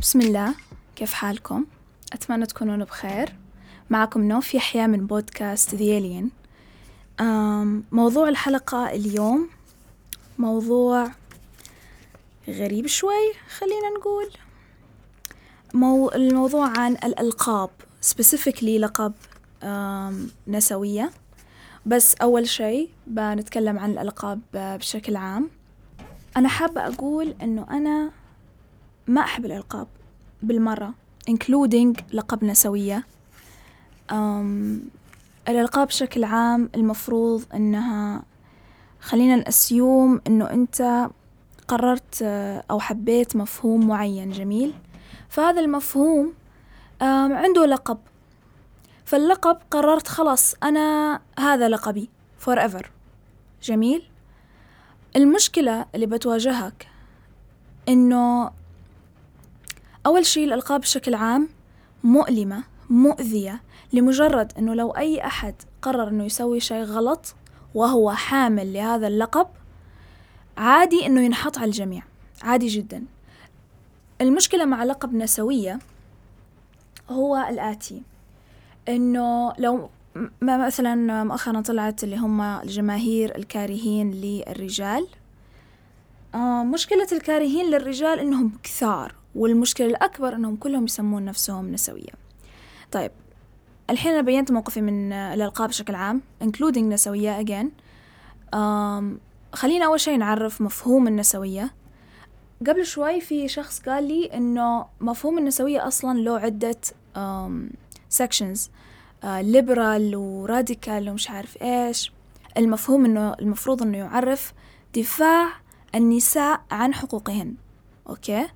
بسم الله، كيف حالكم؟ أتمنى تكونون بخير. معكم نوف يحيى من بودكاست The Alien. موضوع الحلقة اليوم موضوع غريب شوي، خلينا نقول الموضوع عن الألقاب، specifically لقب نسوية. بس أول شيء بنتكلم عن الألقاب بشكل عام. أنا حابة أقول أنه أنا ما أحب الألقاب بالمرة، including لقب نسوية. الألقاب بشكل عام المفروض أنها، خلينا نأسيوم أنه أنت قررت أو حبيت مفهوم معين، جميل، فهذا المفهوم عنده لقب، فاللقب قررت خلاص أنا هذا لقبي forever، جميل. المشكلة اللي بتواجهك أنه أول شيء الألقاب بشكل عام مؤلمة مؤذية، لمجرد أنه لو أي أحد قرر أنه يسوي شيء غلط وهو حامل لهذا اللقب عادي أنه ينحط على الجميع، عادي جدا. المشكلة مع لقب نسوية هو الآتي، أنه لو مثلا مؤخرا طلعت اللي هم الجماهير الكارهين للرجال، مشكلة الكارهين للرجال أنهم كثار، والمشكلة الأكبر أنهم كلهم يسمون نفسهم نسوية. طيب الحين أنا بينت موقفي من الألقاب بشكل عام including نسوية again. خلينا أول شيء نعرف مفهوم النسوية. قبل شوي في شخص قال لي أنه مفهوم النسوية أصلا له عدة sections، liberal وراديكال ومش عارف إيش. المفهوم أنه المفروض أنه يعرف دفاع النساء عن حقوقهن، أوكي؟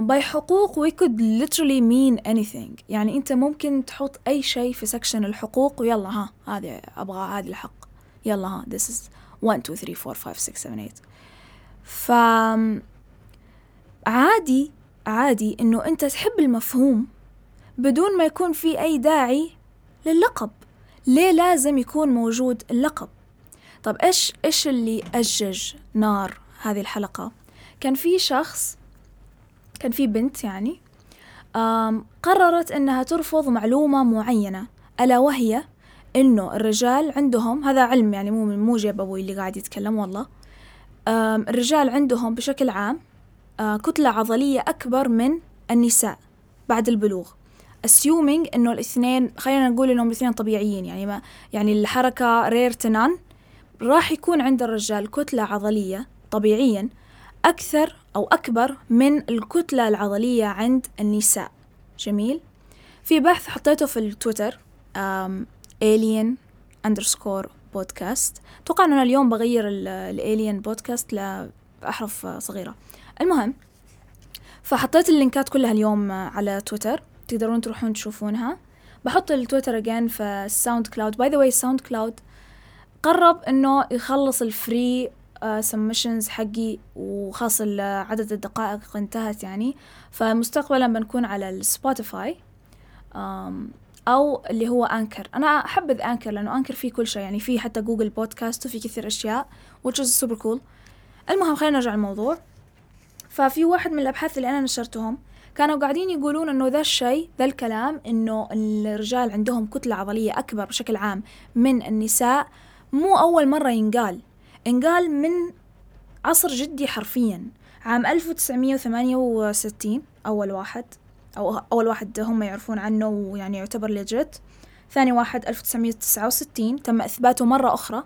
باي حقوق we could literally mean anything، يعني أنت ممكن تحط أي شيء في سكشن الحقوق ويلا ها هذه أبغى، هذه الحق، يلا ها this is 1 2 3 4 5 6 7 8. فعادي عادي أنه أنت تحب المفهوم بدون ما يكون في أي داعي لللقب. ليه لازم يكون موجود اللقب؟ طب إيش اللي أجج نار هذه الحلقة؟ كان في شخص، كان في بنت يعني، قررت أنها ترفض معلومة معينة، ألا وهي أنه الرجال عندهم، هذا علم يعني مو جاب أبوي اللي قاعد يتكلم والله، الرجال عندهم بشكل عام كتلة عضلية أكبر من النساء بعد البلوغ، assuming أنه الاثنين، خلينا نقول أنهم الاثنين طبيعيين، يعني ما يعني الحركة rare to none، راح يكون عند الرجال كتلة عضلية طبيعيا أكثر أو أكبر من الكتلة العضلية عند النساء، جميل. في بحث حطيته في التويتر alien_podcast، توقع أننا اليوم بغير الالين بودكاست لأحرف صغيرة. المهم فحطيت اللينكات كلها اليوم على تويتر، تقدرون تروحون تشوفونها. بحط التويتر again في الساوند كلاود. باي ذا واي الساوند كلاود قرب أنه يخلص الفري سمشنز حقي، وخاص عدد الدقائق انتهت يعني، فمستقبلا بنكون على السبوتيفاي أو اللي هو أنكر. أنا أحبذ أنكر لأنه أنكر فيه كل شيء، يعني فيه حتى جوجل بودكاست وفيه كثير أشياء which is super cool. المهم خلينا نرجع الموضوع. ففي واحد من الأبحاث اللي أنا نشرتهم كانوا قاعدين يقولون أنه ذا الشيء، ذا الكلام، أنه الرجال عندهم كتلة عضلية أكبر بشكل عام من النساء، مو أول مرة ينقال من عصر جدي حرفيا، عام 1968 أول واحد هم يعرفون عنه ويعني يعتبر ليجيت. ثاني واحد 1969 تم إثباته مرة أخرى،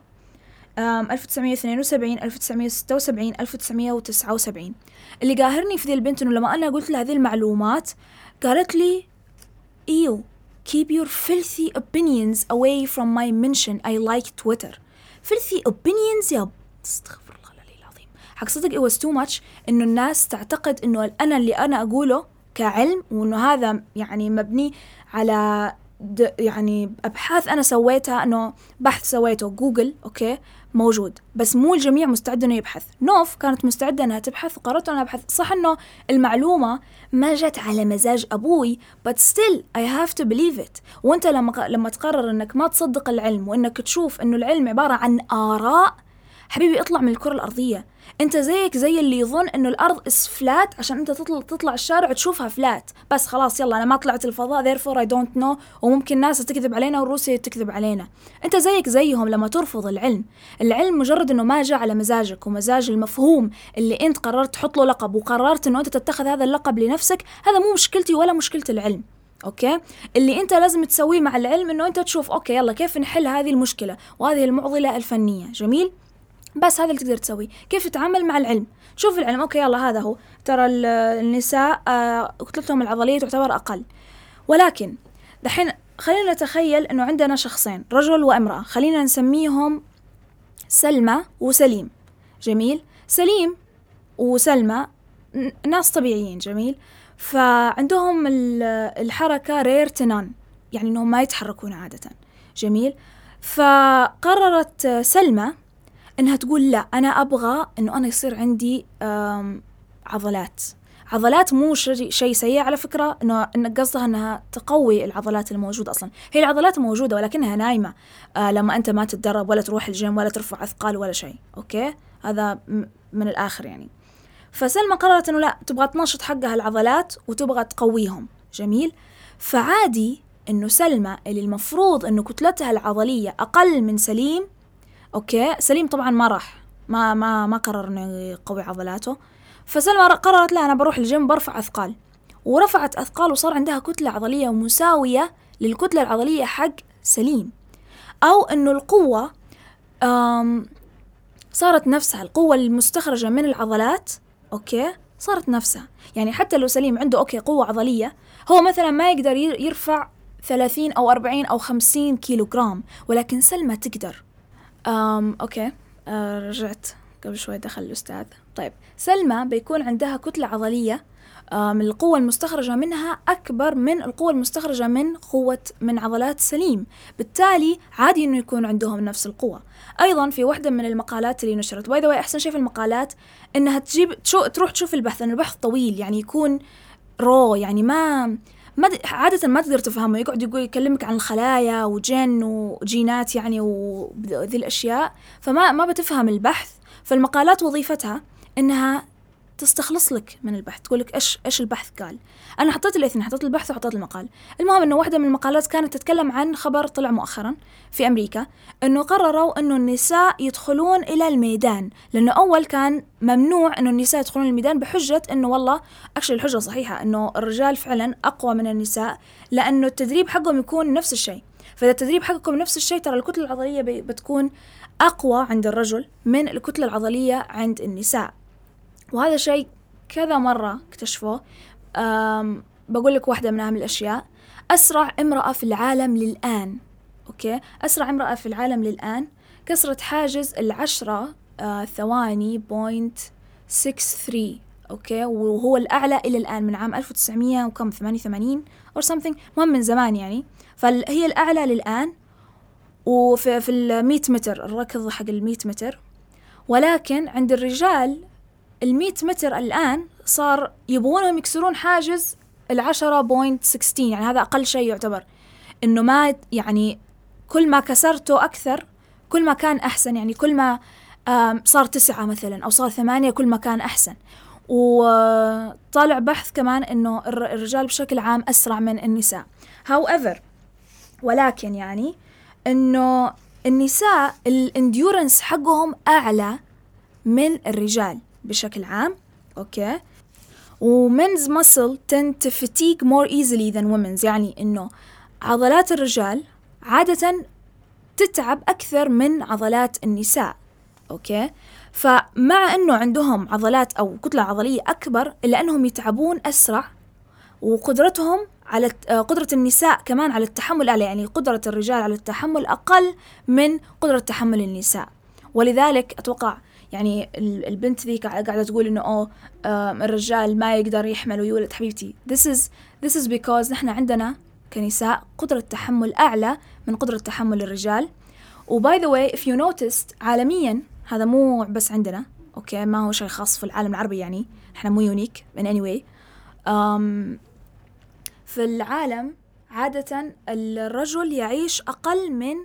1972 1976 1979. اللي قاهرني في ذي البنت إنه لما أنا قلت لها هذه المعلومات قالت لي إيو keep your filthy opinions away from my mention I like Twitter. filthy opinions يا استغفر الله العلي العظيم. حق صدق it was too much إنه الناس تعتقد إنه اللي أنا أقوله كعلم، وإنه هذا يعني مبني على يعني أبحاث أنا سويتها، إنه بحث سويته جوجل أوكي موجود، بس مو الجميع مستعد إنه يبحث. نوف كانت مستعدة إنها تبحث وقررت أنا أبحث. صح إنه المعلومة ما جت على مزاج أبوي but still I have to believe it. وأنت لما تقرر إنك ما تصدق العلم، وإنك تشوف إنه العلم عبارة عن آراء، حبيبي اطلع من الكرة الأرضية. انت زيك زي اللي يظن انه الأرض اسفلات عشان انت تطلع الشارع وتشوفها فلات بس خلاص يلا انا ما طلعت الفضاء therefore I don't know وممكن ناس تكذب علينا والروسيا تكذب علينا. انت زيك زيهم لما ترفض العلم. العلم مجرد انه ما جاء على مزاجك ومزاج المفهوم اللي انت قررت تحط له لقب وقررت انه انت تتخذ هذا اللقب لنفسك، هذا مو مشكلتي ولا مشكلة العلم. أوكي، اللي أنت لازم تسويه مع العلم إنه أنت تشوف أوكي يلا كيف نحل هذه المشكلة وهذه المعضلة الفنية. جميل، بس هذا اللي تقدر تسويه. كيف تتعامل مع العلم؟ شوف العلم أوكي يلا هذا هو، ترى النساء كتلتهم العضلية تعتبر أقل، ولكن دحين خلينا نتخيل إنه عندنا شخصين رجل وامرأة، خلينا نسميهم سلمى وسليم. جميل، سليم وسلمى ناس طبيعيين. جميل، فعندهم الحركة رير تنان، يعني إنهم ما يتحركون عادة. جميل، فقررت سلمى إنها تقول لا أنا أبغى إنه أنا يصير عندي عضلات مو شيء سيء على فكرة، إنه قصدها إنها تقوي العضلات الموجودة. أصلا هي العضلات موجودة ولكنها نايمة لما أنت ما تتدرب ولا تروح الجيم ولا ترفع أثقال ولا شيء. أوكي، هذا من الآخر يعني. فسلمى قررت إنه لا، تبغى تنشط حقها العضلات وتبغى تقويهم. جميل، فعادي إنه سلمى اللي المفروض إنه كتلتها العضلية أقل من سليم، أوكي سليم طبعا ما راح ما قرر إنه يقوي عضلاته، فسلمى قررت لا أنا بروح الجيم برفع أثقال، ورفعت أثقال وصار عندها كتلة عضلية مساوية للكتلة العضلية حق سليم، أو إنه القوة صارت نفسها، القوة المستخرجة من العضلات أوكي صارت نفسها. يعني حتى لو سليم عنده أوكي قوة عضلية، هو مثلا ما يقدر يرفع 30 أو 40 أو 50 كيلو جرام، ولكن سلمى تقدر. أوكي رجعت قبل شوي دخل الأستاذ. طيب سلمى بيكون عندها كتلة عضلية من القوة المستخرجة منها أكبر من القوة المستخرجة من عضلات سليم، بالتالي عادي إنه يكون عندهم نفس القوة. أيضا في واحدة من المقالات اللي نشرت، باي ذا واي أحسن شيء في المقالات إنها تروح تشوف البحث، لأن البحث طويل يعني يكون رو، يعني ما عادة ما تقدر تفهمه، يقعد يقول يكلمك عن الخلايا وجينات يعني وذي الأشياء، فما بتفهم البحث. فالمقالات وظيفتها إنها تستخلص لك من البحث، تقول لك إيش البحث قال. أنا حطيت الاثنين، حطيت البحث وحطيت المقال. المهم إنه واحدة من المقالات كانت تتكلم عن خبر طلع مؤخرا في أمريكا، إنه قرروا إنه النساء يدخلون إلى الميدان، لأنه أول كان ممنوع إنه النساء يدخلون الميدان بحجة إنه والله أكشلي الحجة صحيحة، إنه الرجال فعلا أقوى من النساء لأنه التدريب حقهم يكون نفس الشيء. فإذا التدريب حقكم نفس الشيء ترى الكتلة العضلية بتكون أقوى عند الرجل من الكتلة العضلية عند النساء، وهذا شيء كذا مرة اكتشفوه. بقول لك واحدة من أهم الأشياء، أسرع امرأة في العالم للآن، أوكي أسرع امرأة في العالم للآن كسرت حاجز 10 ثواني 0.63، أوكي وهو الأعلى إلى الآن من عام 1988 أو something، مهم من زمان يعني، فهي الأعلى للآن. وفي 100 متر الركض حق 100 متر، ولكن عند الرجال 100 متر الآن صار يبغونهم يكسرون حاجز 10.16، يعني هذا أقل شيء يعتبر، إنه ما يعني كل ما كسرته أكثر كل ما كان أحسن، يعني كل ما صار 9 مثلا أو صار 8 كل ما كان أحسن. وطالع بحث كمان إنه الرجال بشكل عام أسرع من النساء، however ولكن يعني إنه النساء الانديورنس حقهم أعلى من الرجال بشكل عام. أوكي، ومنز muscle tend to fatigue more easily than women's، يعني إنه عضلات الرجال عادة تتعب أكثر من عضلات النساء. أوكي، فمع إنه عندهم عضلات أو كتلة عضلية أكبر إلا أنهم يتعبون أسرع، وقدرتهم على قدرة النساء كمان على التحمل أعلى، يعني قدرة الرجال على التحمل أقل من قدرة تحمل النساء. ولذلك أتوقع يعني البنت ذيك قاعدة تقول إنه الرجال ما يقدر يحمل ويولد. حبيبتي this is because نحن عندنا كنساء قدرة تحمل أعلى من قدرة تحمل الرجال. وباي ذا واي if you noticed عالميا، هذا مو بس عندنا أوكي، ما هو شيء خاص في العالم العربي، يعني نحن مو يونيك in any way. في العالم عادة الرجل يعيش أقل من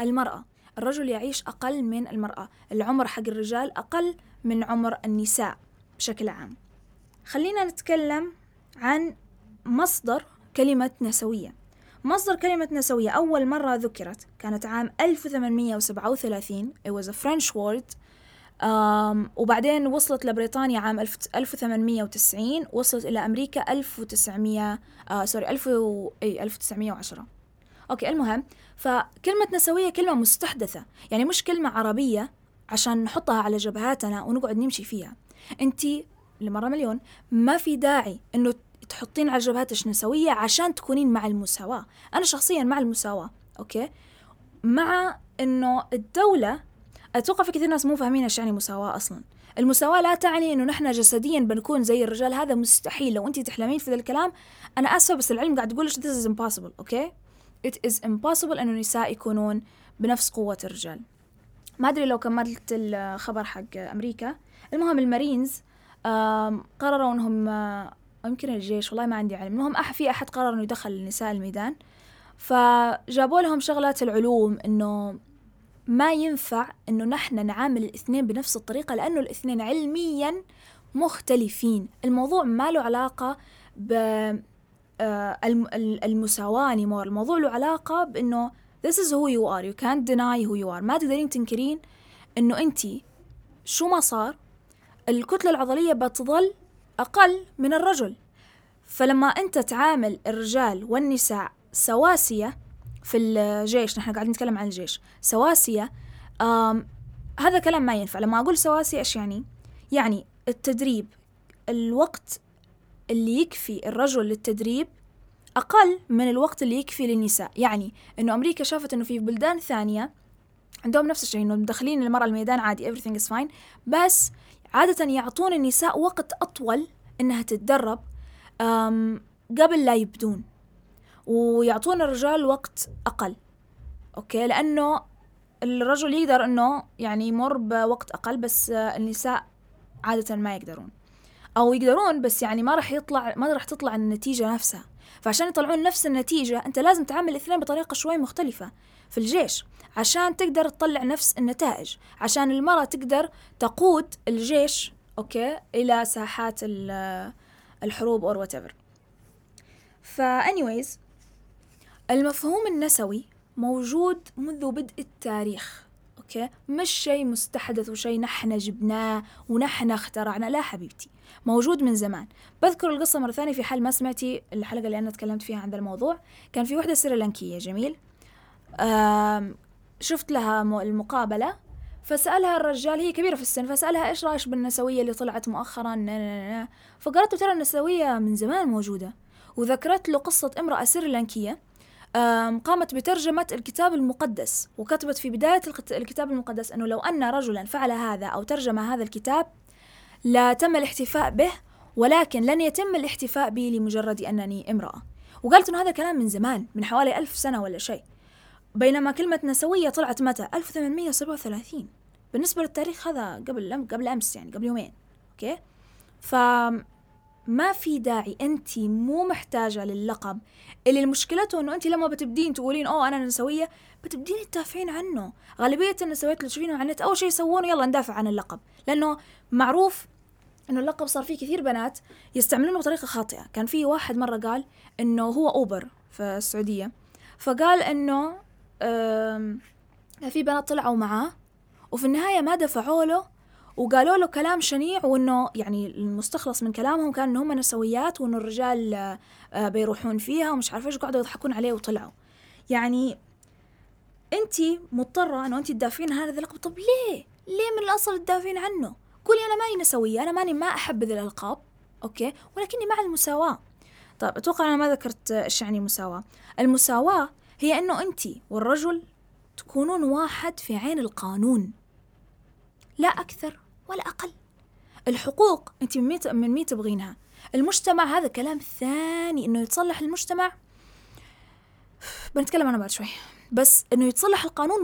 المرأة. الرجل يعيش أقل من المرأة، العمر حق الرجال أقل من عمر النساء بشكل عام. خلينا نتكلم عن مصدر كلمة نسوية. مصدر كلمة نسوية أول مرة ذكرت كانت عام 1837، it was a French word. وبعدين وصلت لبريطانيا عام 1890، وصلت إلى أمريكا 1910. أوكي، المهم فكلمة نسوية كلمة مستحدثة، يعني مش كلمة عربية عشان نحطها على جبهاتنا ونقعد نمشي فيها. أنتي لمرة مليون ما في داعي إنه تحطين على جبهاتك نسوية عشان تكونين مع المساواة. أنا شخصيا مع المساواة، أوكي، مع إنه الدولة أتوقع في كثير ناس مو فاهمين إيش يعني مساواة أصلا. المساواة لا تعني إنه نحن جسديا بنكون زي الرجال، هذا مستحيل. لو أنتي تحلمين في ذا الكلام أنا آسفة، بس العلم قاعد يقول لك this is impossible. أوكي، it is impossible إنه النساء يكونون بنفس قوة الرجال. ما أدري لو كملت الخبر حق أمريكا. المهم المارينز قرروا إنهم يمكن الجيش، والله ما عندي علم. المهم في أحد قرر إنه يدخل النساء الميدان، فجابوا لهم شغلات العلوم إنه ما ينفع إنه نحن نعامل الاثنين بنفس الطريقة، لأنه الاثنين علميا مختلفين. الموضوع ما له علاقة بالمساواة anymore، الموضوع له علاقة بإنه this is who you are, you can't deny who you are. ما تقدرين تنكرين إنه أنتي شو ما صار الكتلة العضلية بتظل أقل من الرجل. فلما أنت تعامل الرجال والنساء سواسية في الجيش، نحن قاعدين نتكلم عن الجيش، سواسية، هذا كلام ما ينفع. لما أقول سواسية إيش يعني؟ يعني التدريب، الوقت اللي يكفي الرجل للتدريب أقل من الوقت اللي يكفي للنساء. يعني إنه أمريكا شافت إنه في بلدان ثانية عندهم نفس الشيء، إنه مدخلين المرأة الميدان عادي everything is fine، بس عادة يعطون النساء وقت أطول إنها تتدرب قبل لا يبدون، ويعطون الرجال وقت أقل. أوكي، لأنه الرجل يقدر إنه يعني يمر بوقت أقل، بس النساء عادة ما يقدرون، أو يقدرون بس يعني ما راح تطلع النتيجة نفسها. فعشان يطلعون نفس النتيجة أنت لازم تعامل الاثنين بطريقة شوي مختلفة في الجيش عشان تقدر تطلع نفس النتائج، عشان المرأة تقدر تقود الجيش أوكي إلى ساحات الحروب أو whatever. فanyways المفهوم النسوي موجود منذ بدء التاريخ، أوكي، مش شيء مستحدث وشيء نحن جبناه ونحن اخترعناه، لا حبيبتي، موجود من زمان. بذكر القصة مرة ثانية في حال ما سمعتي الحلقة اللي أنا تكلمت فيها عن الموضوع. كان في واحدة سريلانكية، جميل، شفت لها المقابلة، فسألها الرجال، هي كبيرة في السن، فسألها إيش رأيك بالنسوية اللي طلعت مؤخرا؟ فقالت له ترى النسوية من زمان موجودة، وذكرت له قصة امرأة سريلانكية قامت بترجمة الكتاب المقدس، وكتبت في بداية الكتاب المقدس أنه لو أن رجلا فعل هذا أو ترجم هذا الكتاب لا تم الاحتفاء به، ولكن لن يتم الاحتفاء بي لمجرد أنني امرأة. وقالت أنه هذا كلام من زمان، من حوالي 1000 سنة ولا شيء. بينما كلمة نسوية طلعت متى؟ 1837. بالنسبة للتاريخ هذا قبل أمس، يعني قبل يومين. أوكي، فما في داعي، أنت مو محتاجة لللقب اللي مشكلته أنه أنت لما بتبدين تقولين أوه أنا نسوية بتبدين تدافعين عنه. غالبية النسويات اللي تشوفينهم على النت أول شيء يسوونه يلا ندافع عن اللقب، لأنه معروف إنه اللقب صار فيه كثير بنات يستعملونه بطريقة خاطئة. كان في واحد مرة قال إنه هو أوبر في السعودية، فقال إنه في بنات طلعوا معاه وفي النهاية ما دفعوا له وقالوا له كلام شنيع، وإنه يعني المستخلص من كلامهم كان إنه هم نسويات وإنه الرجال بيروحون فيها ومش عارفة إيش، قعدوا يضحكون عليه وطلعوا. يعني أنتي مضطرة إنه أنتي تدافعين عن هذا اللقب. طب ليه من الأصل تدافعين عنه؟ قولي أنا ماني نسوية، أنا ماني ما أحب ذي الألقاب، أوكي، ولكني مع المساواة. طيب أتوقع أنا ما ذكرت إيش يعني مساواة. المساواة هي إنه أنتي والرجل تكونون واحد في عين القانون، لا أكثر ولا أقل. الحقوق أنتي من مين تبغينها؟ المجتمع هذا كلام ثاني، إنه يتصلح المجتمع بنتكلم أنا بعد شوي، بس إنه يتصلح القانون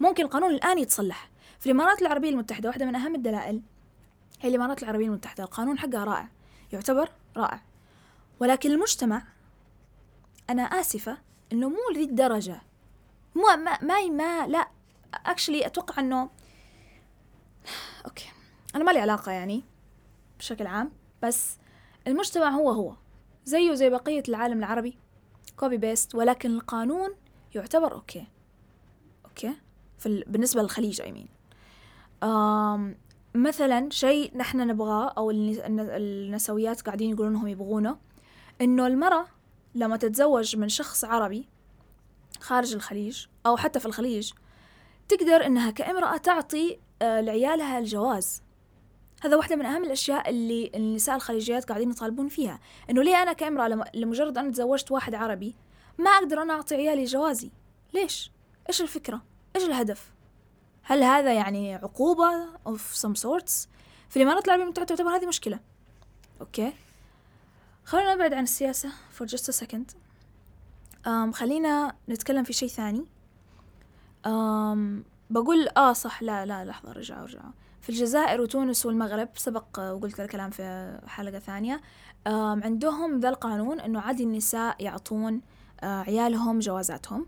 ممكن القانون الآن يتصلح. في الإمارات العربية المتحدة واحدة من أهم الدلائل هي الإمارات العربية المتحدة، القانون حقها رائع، يعتبر رائع، ولكن المجتمع أنا آسفة إنه مو للدرجة، مو ما ما, ما لا اكشلي اتوقع انه اوكي انا ما لي علاقه يعني بشكل عام، بس المجتمع هو زيه زي بقيه العالم العربي كوبي بيست، ولكن القانون يعتبر اوكي بالنسبه للخليج. اي مين مثلا شيء نحن نبغاه او النسويات قاعدين يقولون هم يبغونه، انه المراه لما تتزوج من شخص عربي خارج الخليج او حتى في الخليج تقدر انها كامراه تعطي لعيالها الجواز. هذا واحده من اهم الاشياء اللي النساء الخليجيات قاعدين يطالبون فيها، انه ليه انا كامراه لمجرد انا تزوجت واحد عربي ما اقدر انا اعطي عيالي جوازي؟ ليش؟ ايش الفكره؟ ايش الهدف؟ هل هذا يعني عقوبه اوف سم سورتس؟ في الامارات العربيه المتحده تعتبر هذه مشكله. اوكي خلونا نبعد عن السياسه for just a second. خلينا نتكلم في شيء ثاني. بقول صح، لا لحظه، رجع في الجزائر وتونس والمغرب سبق وقلت الكلام في حلقه ثانيه، عندهم ذا القانون انه عادي النساء يعطون عيالهم جوازاتهم.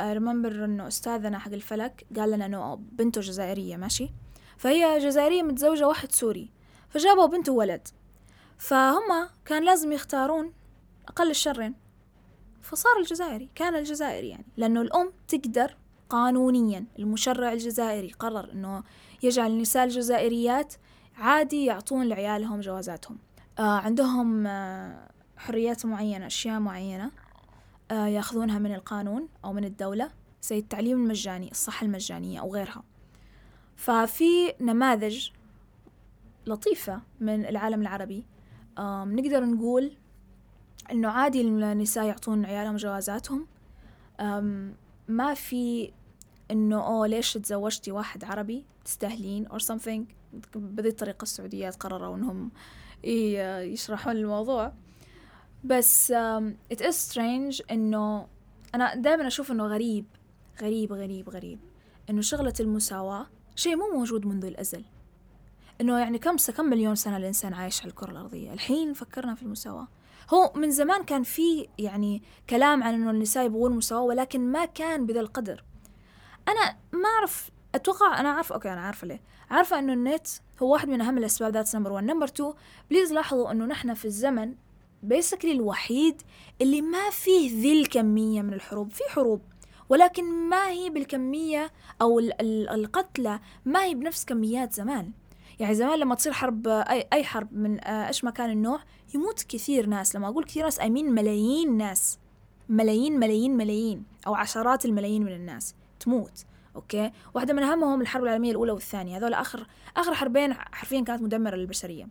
ريممبر انه استاذنا حق الفلك قال لنا انه بنته جزائريه، ماشي، فهي جزائريه متزوجه واحد سوري، فجابوا بنته ولد، فهم كان لازم يختارون اقل الشرين، فصار الجزائري كان الجزائري، يعني لانه الام تقدر قانونيا، المشرع الجزائري قرر انه يجعل النساء الجزائريات عادي يعطون لعيالهم جوازاتهم. عندهم حريات معينه، اشياء معينه ياخذونها من القانون او من الدوله، زي التعليم المجاني، الصحه المجانيه او غيرها. ففي نماذج لطيفه من العالم العربي نقدر نقول انه عادي النساء يعطون عيالهم جوازاتهم، ما في انه ليش تزوجتي واحد عربي تستاهلين or something. بهذه الطريقه السعوديات قرروا انهم يشرحون الموضوع، بس it is strange. انه انا دائما اشوف انه غريب غريب غريب غريب انه شغله المساواه شيء مو موجود منذ الازل، انه يعني كم مليون سنه الانسان عايش على الكره الارضيه، الحين فكرنا في المساواه. هو من زمان كان في يعني كلام عن انه النساء يبغون مساواة، ولكن ما كان بذا القدر. انا ما اعرف، اتوقع انا عارف، اوكي انا عارفه ليه، عارفه انه النت هو واحد من اهم الاسباب، ذات نمبر 1. نمبر 2، بليز لاحظوا انه نحن في الزمن بيسكلي الوحيد اللي ما فيه ذي الكميه من الحروب. في حروب ولكن ما هي بالكميه، او القتلى ما هي بنفس كميات زمان. يعني زمان لما تصير حرب، أي حرب من إيش ما كان النوع، يموت كثير ناس. لما أقول كثير ناس أمين ملايين ناس، ملايين ملايين ملايين أو عشرات الملايين من الناس تموت. أوكي، واحدة من أهمهم الحرب العالمية الأولى والثانية، هذول آخر حربين حرفيا كانت مدمرة للبشرية.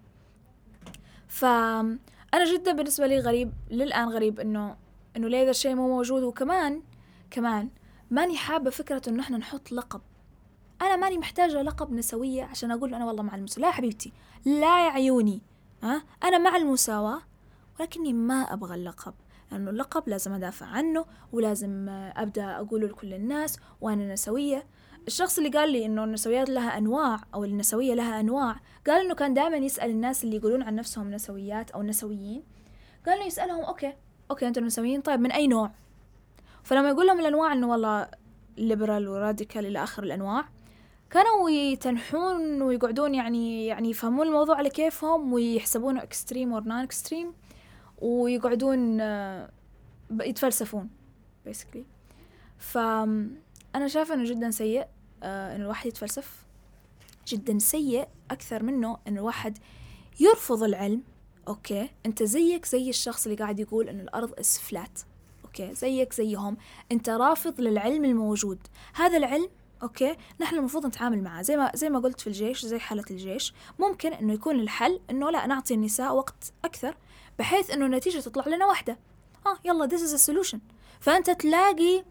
فأنا جدا بالنسبة لي غريب للآن، غريب إنه ليه هذا الشيء مو موجود. وكمان ماني حابة فكرة إنه إحنا نحط لقب. أنا ماني محتاجة لقب نسوية عشان أقول أنا والله مع المساواة. لا حبيبتي، لا يا عيوني، أنا مع المساواة، ولكني ما أبغى اللقب، لأنه اللقب لازم أدافع عنه، ولازم أبدأ أقوله لكل الناس وأنا نسوية. الشخص اللي قال لي إنه النسويات لها أنواع أو النسوية لها أنواع، قال إنه كان دائما يسأل الناس اللي يقولون عن نفسهم نسويات أو نسويين، قال لي يسألهم أوكي أنتوا نسويين، طيب من أي نوع؟ فلما يقول لهم الأنواع إنه والله ليبرال وراديكال إلى آخر الأنواع، كانوا يتنحون ويقعدون يعني يفهمون الموضوع على كيفهم، ويحسبونه اكستريم ور نان اكستريم، ويقعدون يتفلسفون بيسكلي. فانا شايفه انه جدا سيء انه الواحد يتفلسف، جدا سيء اكثر منه ان الواحد يرفض العلم. اوكي، انت زيك زي الشخص اللي قاعد يقول انه الارض اسفلات، اوكي زيك زيهم، انت رافض للعلم الموجود. هذا العلم اوكي نحن المفروض نتعامل معه، زي ما قلت في الجيش، زي حالة الجيش، ممكن انه يكون الحل انه لا نعطي النساء وقت اكثر، بحيث انه النتيجة تطلع لنا واحدة، يلا this is a solution. فانت تلاقي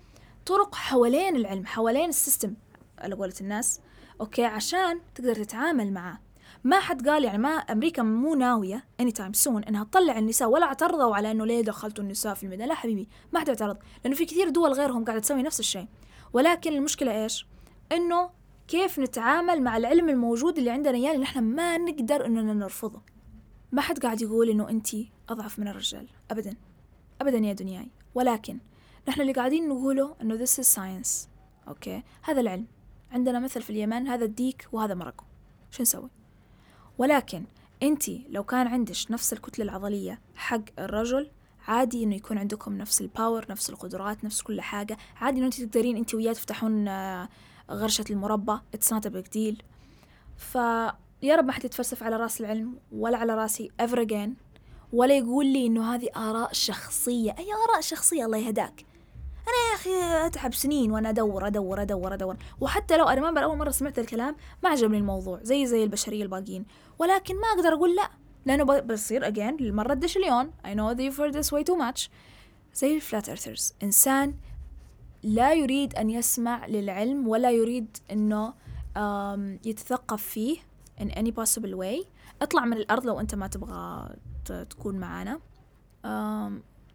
طرق حوالين العلم، حوالين السيستم على قولة الناس، اوكي، عشان تقدر تتعامل معه. ما حد قال يعني، ما امريكا مو ناوية anytime soon انها تطلع النساء، ولا اعترضوا على انه ليه دخلتوا النساء في الميدان. لا حبيبي، ما حد اعترض، لانه في كثير دول غيرهم قاعدة تسوي نفس الشيء. ولكن المشكلة ايش؟ إنه كيف نتعامل مع العلم الموجود اللي عندنا، يعني نحن ما نقدر إننا نرفضه. ما حد قاعد يقول إنه أنتي أضعف من الرجال، أبدا أبدا يا دنياي، ولكن نحن اللي قاعدين نقوله إنه this is science، أوكي هذا العلم عندنا مثل في اليمن، هذا الديك وهذا مرقه، شو نسوي؟ ولكن أنت لو كان عندك نفس الكتلة العضلية حق الرجل عادي إنه يكون عندكم نفس الباور، نفس القدرات، نفس كل حاجة، عادي إنه أنت تقدرين أنت وياه تفتحون غرشة المربع، it's not a big deal. فيا رب ما حد يتفلسف على راس العلم ولا على راسي ever again، ولا يقول لي إنه هذه آراء شخصية. أي آراء شخصية؟ الله يهداك. أنا يا أخي أتعب سنين وأنا أدور، وحتى لو أنا ما أول مرة سمعت الكلام ما عجبني الموضوع زي البشرية الباقيين، ولكن ما أقدر أقول لأ، لأنه بصير again للمرة الدشليون. I know they've heard this way too much. زي الفلات أرثرز، إنسان لا يريد أن يسمع للعلم ولا يريد أنه يتثقف فيه in any possible way. أطلع من الأرض لو أنت ما تبغى تكون معانا.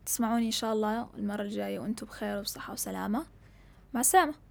تسمعوني إن شاء الله المرة الجاية وأنتم بخير وبصحة وسلامة. مع السلامة.